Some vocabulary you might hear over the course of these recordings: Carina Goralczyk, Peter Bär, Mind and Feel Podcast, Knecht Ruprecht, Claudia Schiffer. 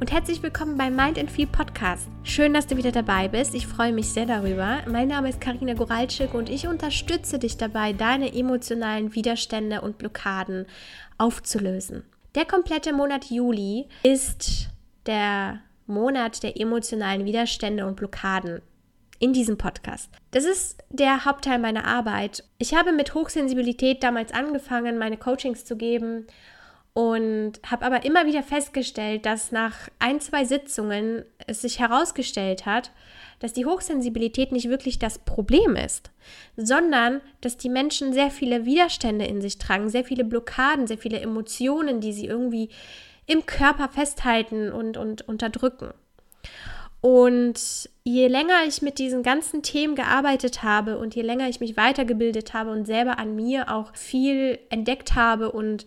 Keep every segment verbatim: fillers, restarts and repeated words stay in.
und herzlich willkommen beim Mind and Feel Podcast. Schön, dass du wieder dabei bist. Ich freue mich sehr darüber. Mein Name ist Carina Goralczyk und ich unterstütze dich dabei, deine emotionalen Widerstände und Blockaden aufzulösen. Der komplette Monat Juli ist der Monat der emotionalen Widerstände und Blockaden. In diesem Podcast. Das ist der Hauptteil meiner Arbeit. Ich habe mit Hochsensibilität damals angefangen, meine Coachings zu geben und habe aber immer wieder festgestellt, dass nach ein, zwei Sitzungen es sich herausgestellt hat, dass die Hochsensibilität nicht wirklich das Problem ist, sondern dass die Menschen sehr viele Widerstände in sich tragen, sehr viele Blockaden, sehr viele Emotionen, die sie irgendwie im Körper festhalten und, und unterdrücken. Und je länger ich mit diesen ganzen Themen gearbeitet habe und je länger ich mich weitergebildet habe und selber an mir auch viel entdeckt habe und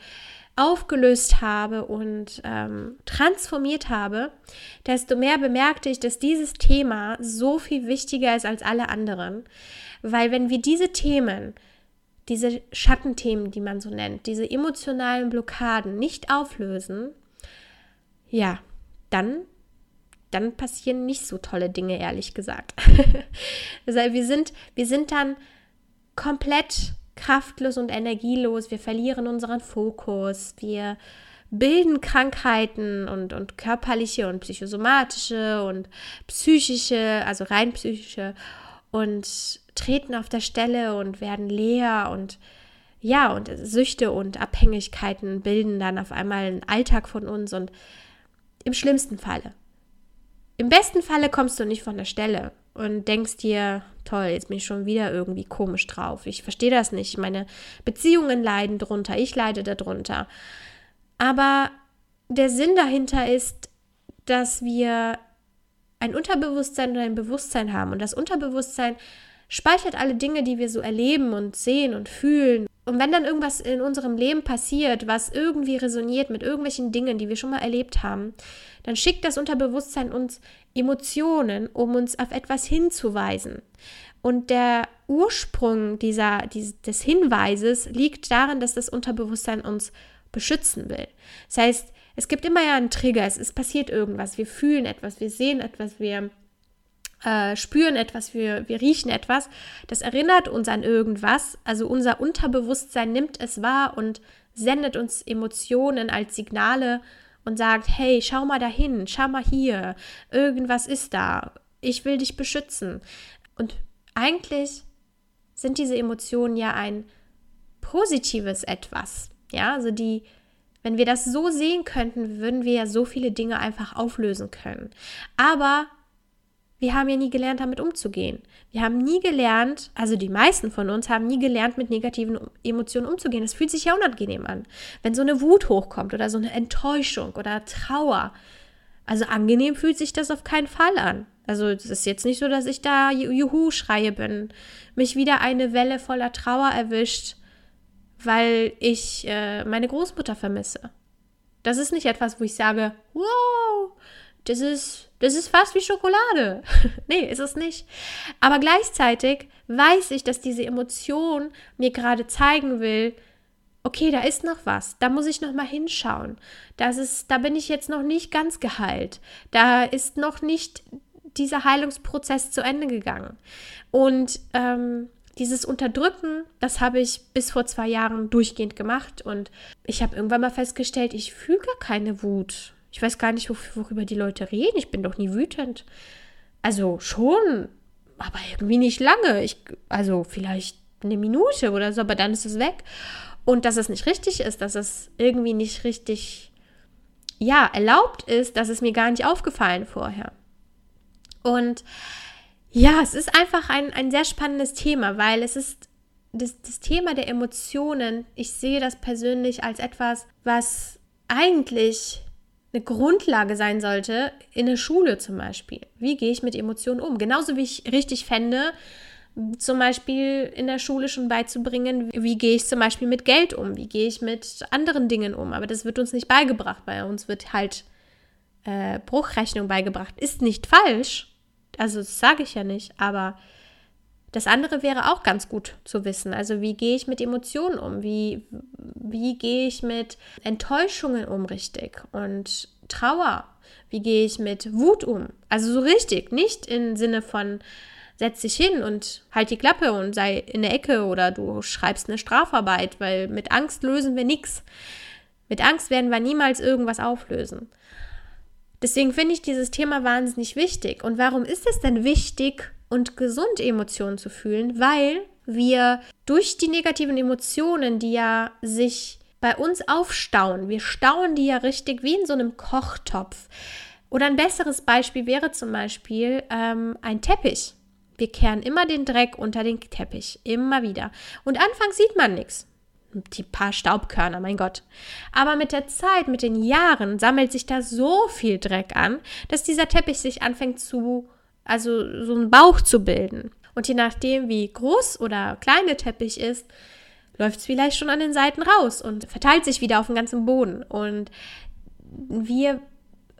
aufgelöst habe und ähm, transformiert habe, desto mehr bemerkte ich, dass dieses Thema so viel wichtiger ist als alle anderen. Weil wenn wir diese Themen, diese Schattenthemen, die man so nennt, diese emotionalen Blockaden nicht auflösen, ja, dann... dann passieren nicht so tolle Dinge, ehrlich gesagt. Also wir sind, wir sind dann komplett kraftlos und energielos, wir verlieren unseren Fokus, wir bilden Krankheiten und, und körperliche und psychosomatische und psychische, also rein psychische, und treten auf der Stelle und werden leer und ja, und Süchte und Abhängigkeiten bilden dann auf einmal einen Alltag von uns und im schlimmsten Falle. Im besten Falle kommst du nicht von der Stelle und denkst dir, toll, jetzt bin ich schon wieder irgendwie komisch drauf. Ich verstehe das nicht. Meine Beziehungen leiden drunter, ich leide darunter. Aber der Sinn dahinter ist, dass wir ein Unterbewusstsein oder ein Bewusstsein haben. Und das Unterbewusstsein speichert alle Dinge, die wir so erleben und sehen und fühlen. Und wenn dann irgendwas in unserem Leben passiert, was irgendwie resoniert mit irgendwelchen Dingen, die wir schon mal erlebt haben, dann schickt das Unterbewusstsein uns Emotionen, um uns auf etwas hinzuweisen. Und der Ursprung dieser, dieses, des Hinweises liegt darin, dass das Unterbewusstsein uns beschützen will. Das heißt, es gibt immer ja einen Trigger, es, es passiert irgendwas, wir fühlen etwas, wir sehen etwas, wir... Äh, spüren etwas, wir, wir riechen etwas, das erinnert uns an irgendwas, also unser Unterbewusstsein nimmt es wahr und sendet uns Emotionen als Signale und sagt, hey, schau mal dahin, schau mal hier, irgendwas ist da, ich will dich beschützen. Und eigentlich sind diese Emotionen ja ein positives Etwas, ja, also die wenn wir das so sehen könnten, würden wir ja so viele Dinge einfach auflösen können, aber wir haben ja nie gelernt, damit umzugehen. Wir haben nie gelernt, also die meisten von uns haben nie gelernt, mit negativen Emotionen umzugehen. Das fühlt sich ja unangenehm an. Wenn so eine Wut hochkommt oder so eine Enttäuschung oder Trauer. Also angenehm fühlt sich das auf keinen Fall an. Also es ist jetzt nicht so, dass ich da Juhu schreie bin. Mich wieder eine Welle voller Trauer erwischt, weil ich äh, meine Großmutter vermisse. Das ist nicht etwas, wo ich sage, wow, das ist... Das ist fast wie Schokolade. Nee, ist es nicht. Aber gleichzeitig weiß ich, dass diese Emotion mir gerade zeigen will, okay, da ist noch was, da muss ich noch mal hinschauen. Das ist, da bin ich jetzt noch nicht ganz geheilt. Da ist noch nicht dieser Heilungsprozess zu Ende gegangen. Und ähm, dieses Unterdrücken, das habe ich bis vor zwei Jahren durchgehend gemacht. Und ich habe irgendwann mal festgestellt, ich fühle gar keine Wut. Ich weiß gar nicht, worüber die Leute reden. Ich bin doch nie wütend. Also schon, aber irgendwie nicht lange. Ich, also vielleicht eine Minute oder so, aber dann ist es weg. Und dass es nicht richtig ist, dass es irgendwie nicht richtig, ja, erlaubt ist, dass es mir gar nicht aufgefallen vorher. Und ja, es ist einfach ein, ein sehr spannendes Thema, weil es ist das, das Thema der Emotionen. Ich sehe das persönlich als etwas, was eigentlich eine Grundlage sein sollte, in der Schule zum Beispiel. Wie gehe ich mit Emotionen um? Genauso wie ich richtig fände, zum Beispiel in der Schule schon beizubringen, wie gehe ich zum Beispiel mit Geld um? Wie gehe ich mit anderen Dingen um? Aber das wird uns nicht beigebracht. Bei uns wird halt äh, Bruchrechnung beigebracht. Ist nicht falsch, also das sage ich ja nicht, aber das andere wäre auch ganz gut zu wissen. Also wie gehe ich mit Emotionen um? Wie, wie gehe ich mit Enttäuschungen um richtig? Und Trauer? Wie gehe ich mit Wut um? Also so richtig, nicht im Sinne von setz dich hin und halt die Klappe und sei in der Ecke oder du schreibst eine Strafarbeit, weil mit Angst lösen wir nichts. Mit Angst werden wir niemals irgendwas auflösen. Deswegen finde ich dieses Thema wahnsinnig wichtig. Und warum ist es denn wichtig und gesund, Emotionen zu fühlen? Weil wir durch die negativen Emotionen, die ja sich bei uns aufstauen, wir stauen die ja richtig wie in so einem Kochtopf. Oder ein besseres Beispiel wäre zum Beispiel ähm, ein Teppich. Wir kehren immer den Dreck unter den Teppich, immer wieder. Und anfangs sieht man nichts. Die paar Staubkörner, mein Gott. Aber mit der Zeit, mit den Jahren sammelt sich da so viel Dreck an, dass dieser Teppich sich anfängt zu, also so einen Bauch zu bilden. Und je nachdem, wie groß oder klein der Teppich ist, läuft es vielleicht schon an den Seiten raus und verteilt sich wieder auf den ganzen Boden. Und wir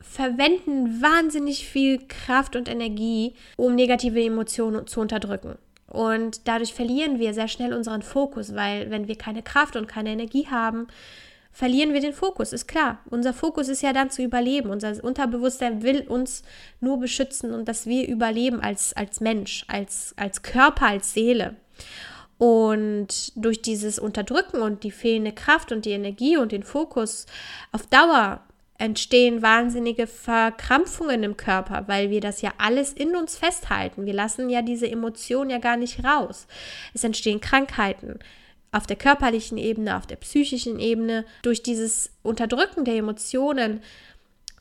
verwenden wahnsinnig viel Kraft und Energie, um negative Emotionen zu unterdrücken. Und dadurch verlieren wir sehr schnell unseren Fokus, weil wenn wir keine Kraft und keine Energie haben, verlieren wir den Fokus, ist klar. Unser Fokus ist ja dann zu überleben. Unser Unterbewusstsein will uns nur beschützen und dass wir überleben als, als Mensch, als, als Körper, als Seele. Und durch dieses Unterdrücken und die fehlende Kraft und die Energie und den Fokus auf Dauer entstehen wahnsinnige Verkrampfungen im Körper, weil wir das ja alles in uns festhalten. Wir lassen ja diese Emotionen ja gar nicht raus. Es entstehen Krankheiten auf der körperlichen Ebene, auf der psychischen Ebene. Durch dieses Unterdrücken der Emotionen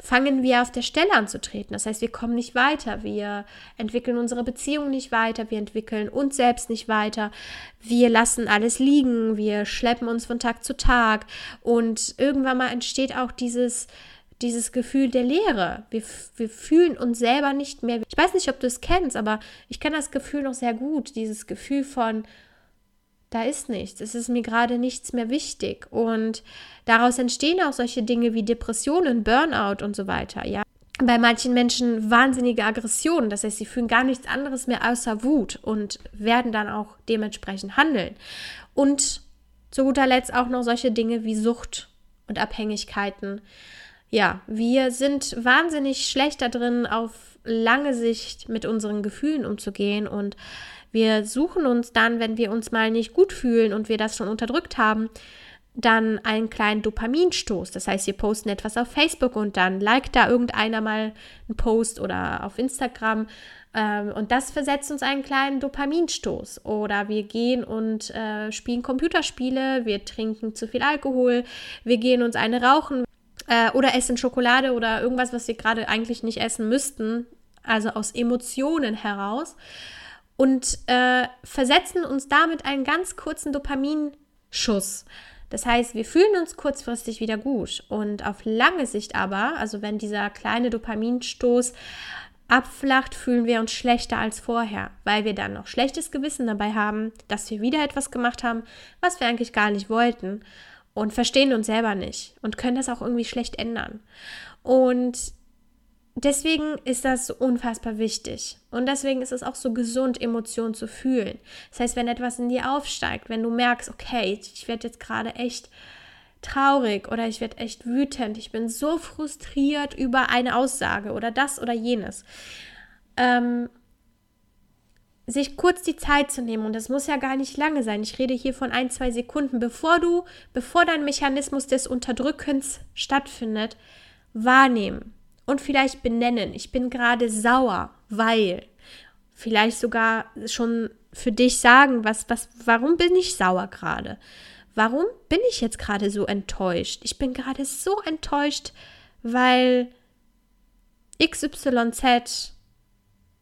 fangen wir auf der Stelle an zu treten. Das heißt, wir kommen nicht weiter, wir entwickeln unsere Beziehung nicht weiter, wir entwickeln uns selbst nicht weiter, wir lassen alles liegen, wir schleppen uns von Tag zu Tag und irgendwann mal entsteht auch dieses, dieses Gefühl der Leere. Wir, wir fühlen uns selber nicht mehr. Ich weiß nicht, ob du es kennst, aber ich kenne das Gefühl noch sehr gut, dieses Gefühl von, da ist nichts, es ist mir gerade nichts mehr wichtig und daraus entstehen auch solche Dinge wie Depressionen, Burnout und so weiter, ja. Bei manchen Menschen wahnsinnige Aggressionen, das heißt, sie fühlen gar nichts anderes mehr außer Wut und werden dann auch dementsprechend handeln. Und zu guter Letzt auch noch solche Dinge wie Sucht und Abhängigkeiten. Ja, wir sind wahnsinnig schlecht darin, auf lange Sicht mit unseren Gefühlen umzugehen und wir suchen uns dann, wenn wir uns mal nicht gut fühlen und wir das schon unterdrückt haben, dann einen kleinen Dopaminstoß. Das heißt, wir posten etwas auf Facebook und dann liked da irgendeiner mal einen Post oder auf Instagram ähm, und das versetzt uns einen kleinen Dopaminstoß. Oder wir gehen und äh, spielen Computerspiele, wir trinken zu viel Alkohol, wir gehen uns eine rauchen äh, oder essen Schokolade oder irgendwas, was wir gerade eigentlich nicht essen müssten, also aus Emotionen heraus. Und äh, versetzen uns damit einen ganz kurzen Dopaminschuss. Das heißt, wir fühlen uns kurzfristig wieder gut. Und auf lange Sicht aber, also wenn dieser kleine Dopaminstoß abflacht, fühlen wir uns schlechter als vorher, weil wir dann noch schlechtes Gewissen dabei haben, dass wir wieder etwas gemacht haben, was wir eigentlich gar nicht wollten und verstehen uns selber nicht und können das auch irgendwie schlecht ändern. Und deswegen ist das so unfassbar wichtig und deswegen ist es auch so gesund, Emotionen zu fühlen. Das heißt, wenn etwas in dir aufsteigt, wenn du merkst, okay, ich werde jetzt gerade echt traurig oder ich werde echt wütend, ich bin so frustriert über eine Aussage oder das oder jenes, ähm, sich kurz die Zeit zu nehmen und das muss ja gar nicht lange sein. Ich rede hier von ein, zwei Sekunden, bevor du, bevor dein Mechanismus des Unterdrückens stattfindet, wahrnehmen. Und vielleicht benennen, ich bin gerade sauer, weil, vielleicht sogar schon für dich sagen, was, was, warum bin ich sauer gerade? Warum bin ich jetzt gerade so enttäuscht? Ich bin gerade so enttäuscht, weil X Y Z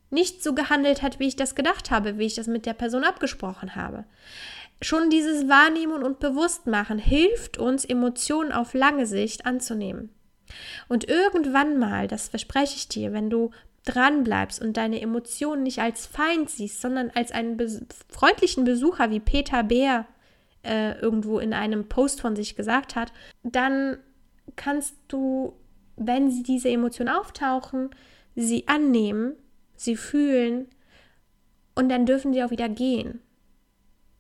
nicht so gehandelt hat, wie ich das gedacht habe, wie ich das mit der Person abgesprochen habe. Schon dieses Wahrnehmen und Bewusstmachen hilft uns, Emotionen auf lange Sicht anzunehmen. Und irgendwann mal, das verspreche ich dir, wenn du dran bleibst und deine Emotionen nicht als Feind siehst, sondern als einen bes- freundlichen Besucher, wie Peter Bär äh, irgendwo in einem Post von sich gesagt hat, dann kannst du, wenn sie diese Emotionen auftauchen, sie annehmen, sie fühlen und dann dürfen sie auch wieder gehen.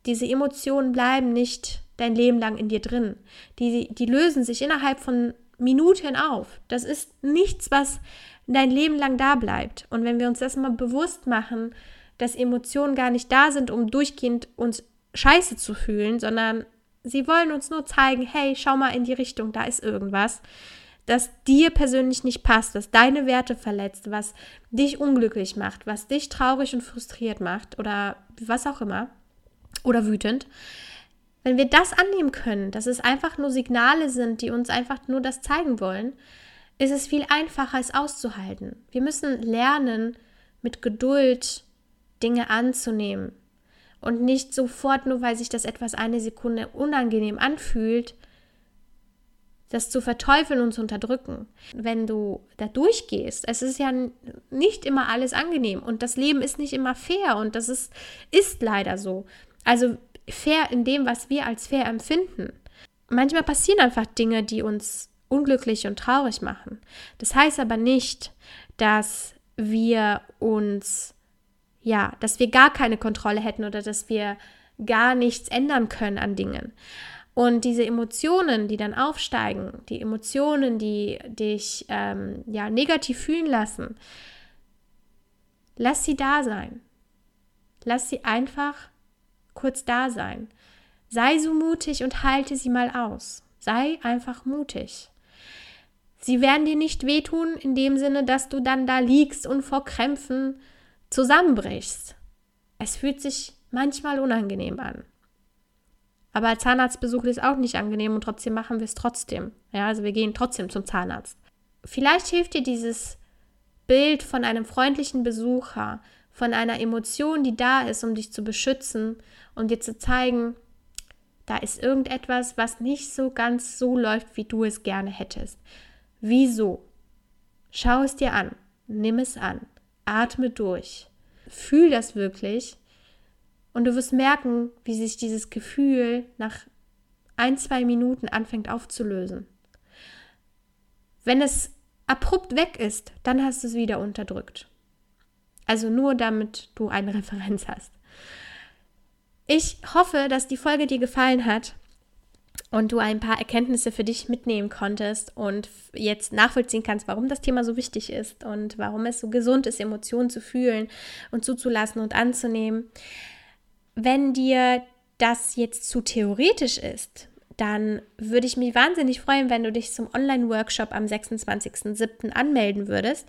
Diese Emotionen bleiben nicht dein Leben lang in dir drin. Die, die lösen sich innerhalb von Minuten auf. Das ist nichts, was dein Leben lang da bleibt. Und wenn wir uns das mal bewusst machen, dass Emotionen gar nicht da sind, um durchgehend uns scheiße zu fühlen, sondern sie wollen uns nur zeigen, hey, schau mal in die Richtung, da ist irgendwas, das dir persönlich nicht passt, was deine Werte verletzt, was dich unglücklich macht, was dich traurig und frustriert macht oder was auch immer oder wütend. Wenn wir das annehmen können, dass es einfach nur Signale sind, die uns einfach nur das zeigen wollen, ist es viel einfacher, es auszuhalten. Wir müssen lernen, mit Geduld Dinge anzunehmen und nicht sofort, nur weil sich das etwas eine Sekunde unangenehm anfühlt, das zu verteufeln und zu unterdrücken. Wenn du da durchgehst, es ist ja nicht immer alles angenehm und das Leben ist nicht immer fair und das ist, ist leider so. Also fair in dem, was wir als fair empfinden. Manchmal passieren einfach Dinge, die uns unglücklich und traurig machen. Das heißt aber nicht, dass wir uns, ja, dass wir gar keine Kontrolle hätten oder dass wir gar nichts ändern können an Dingen. Und diese Emotionen, die dann aufsteigen, die Emotionen, die dich ähm, ja, negativ fühlen lassen, lass sie da sein. Lass sie einfach kurz da sein. Sei so mutig und halte sie mal aus. Sei einfach mutig. Sie werden dir nicht wehtun, in dem Sinne, dass du dann da liegst und vor Krämpfen zusammenbrichst. Es fühlt sich manchmal unangenehm an. Aber ein Zahnarztbesuch ist auch nicht angenehm und trotzdem machen wir es trotzdem. Ja, also wir gehen trotzdem zum Zahnarzt. Vielleicht hilft dir dieses Bild von einem freundlichen Besucher, von einer Emotion, die da ist, um dich zu beschützen und dir zu zeigen, da ist irgendetwas, was nicht so ganz so läuft, wie du es gerne hättest. Wieso? Schau es dir an. Nimm es an. Atme durch. Fühl das wirklich. Und du wirst merken, wie sich dieses Gefühl nach ein, zwei Minuten anfängt aufzulösen. Wenn es abrupt weg ist, dann hast du es wieder unterdrückt. Also nur damit du eine Referenz hast. Ich hoffe, dass die Folge dir gefallen hat und du ein paar Erkenntnisse für dich mitnehmen konntest und jetzt nachvollziehen kannst, warum das Thema so wichtig ist und warum es so gesund ist, Emotionen zu fühlen und zuzulassen und anzunehmen. Wenn dir das jetzt zu theoretisch ist, dann würde ich mich wahnsinnig freuen, wenn du dich zum Online-Workshop am sechsundzwanzigsten siebten anmelden würdest.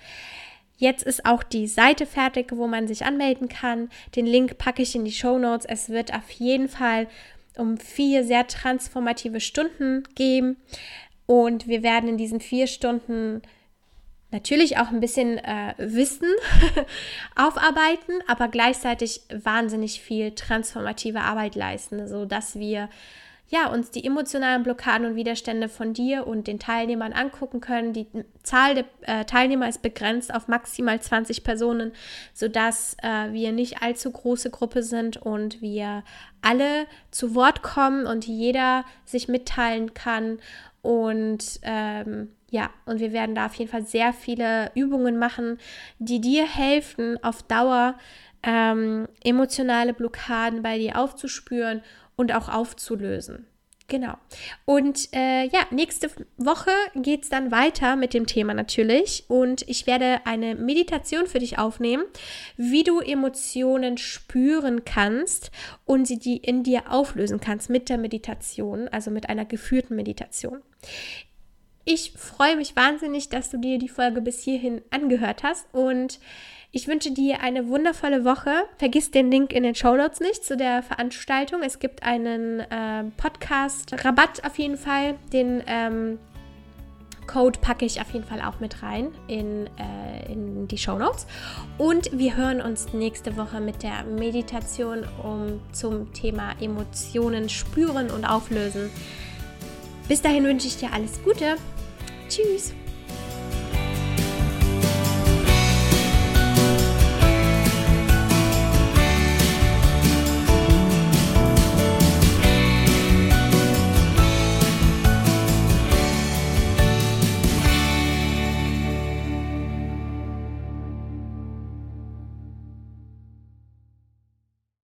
Jetzt ist auch die Seite fertig, wo man sich anmelden kann. Den Link packe ich in die Shownotes. Es wird auf jeden Fall um vier sehr transformative Stunden geben. Und wir werden in diesen vier Stunden natürlich auch ein bisschen äh, Wissen aufarbeiten, aber gleichzeitig wahnsinnig viel transformative Arbeit leisten, sodass wir ja, uns die emotionalen Blockaden und Widerstände von dir und den Teilnehmern angucken können. Die Zahl der äh, Teilnehmer ist begrenzt auf maximal zwanzig Personen, sodass äh, wir nicht allzu große Gruppe sind und wir alle zu Wort kommen und jeder sich mitteilen kann. Und ähm, ja, und wir werden da auf jeden Fall sehr viele Übungen machen, die dir helfen, auf Dauer ähm, emotionale Blockaden bei dir aufzuspüren und auch aufzulösen. Genau. Und äh, ja, nächste Woche geht es dann weiter mit dem Thema natürlich. Und ich werde eine Meditation für dich aufnehmen, wie du Emotionen spüren kannst und sie die in dir auflösen kannst mit der Meditation, also mit einer geführten Meditation. Ich freue mich wahnsinnig, dass du dir die Folge bis hierhin angehört hast und ich wünsche dir eine wundervolle Woche. Vergiss den Link in den Shownotes nicht zu der Veranstaltung. Es gibt einen äh, Podcast-Rabatt auf jeden Fall. Den ähm, Code packe ich auf jeden Fall auch mit rein in, äh, in die Shownotes. Und wir hören uns nächste Woche mit der Meditation um zum Thema Emotionen spüren und auflösen. Bis dahin wünsche ich dir alles Gute. Tschüss.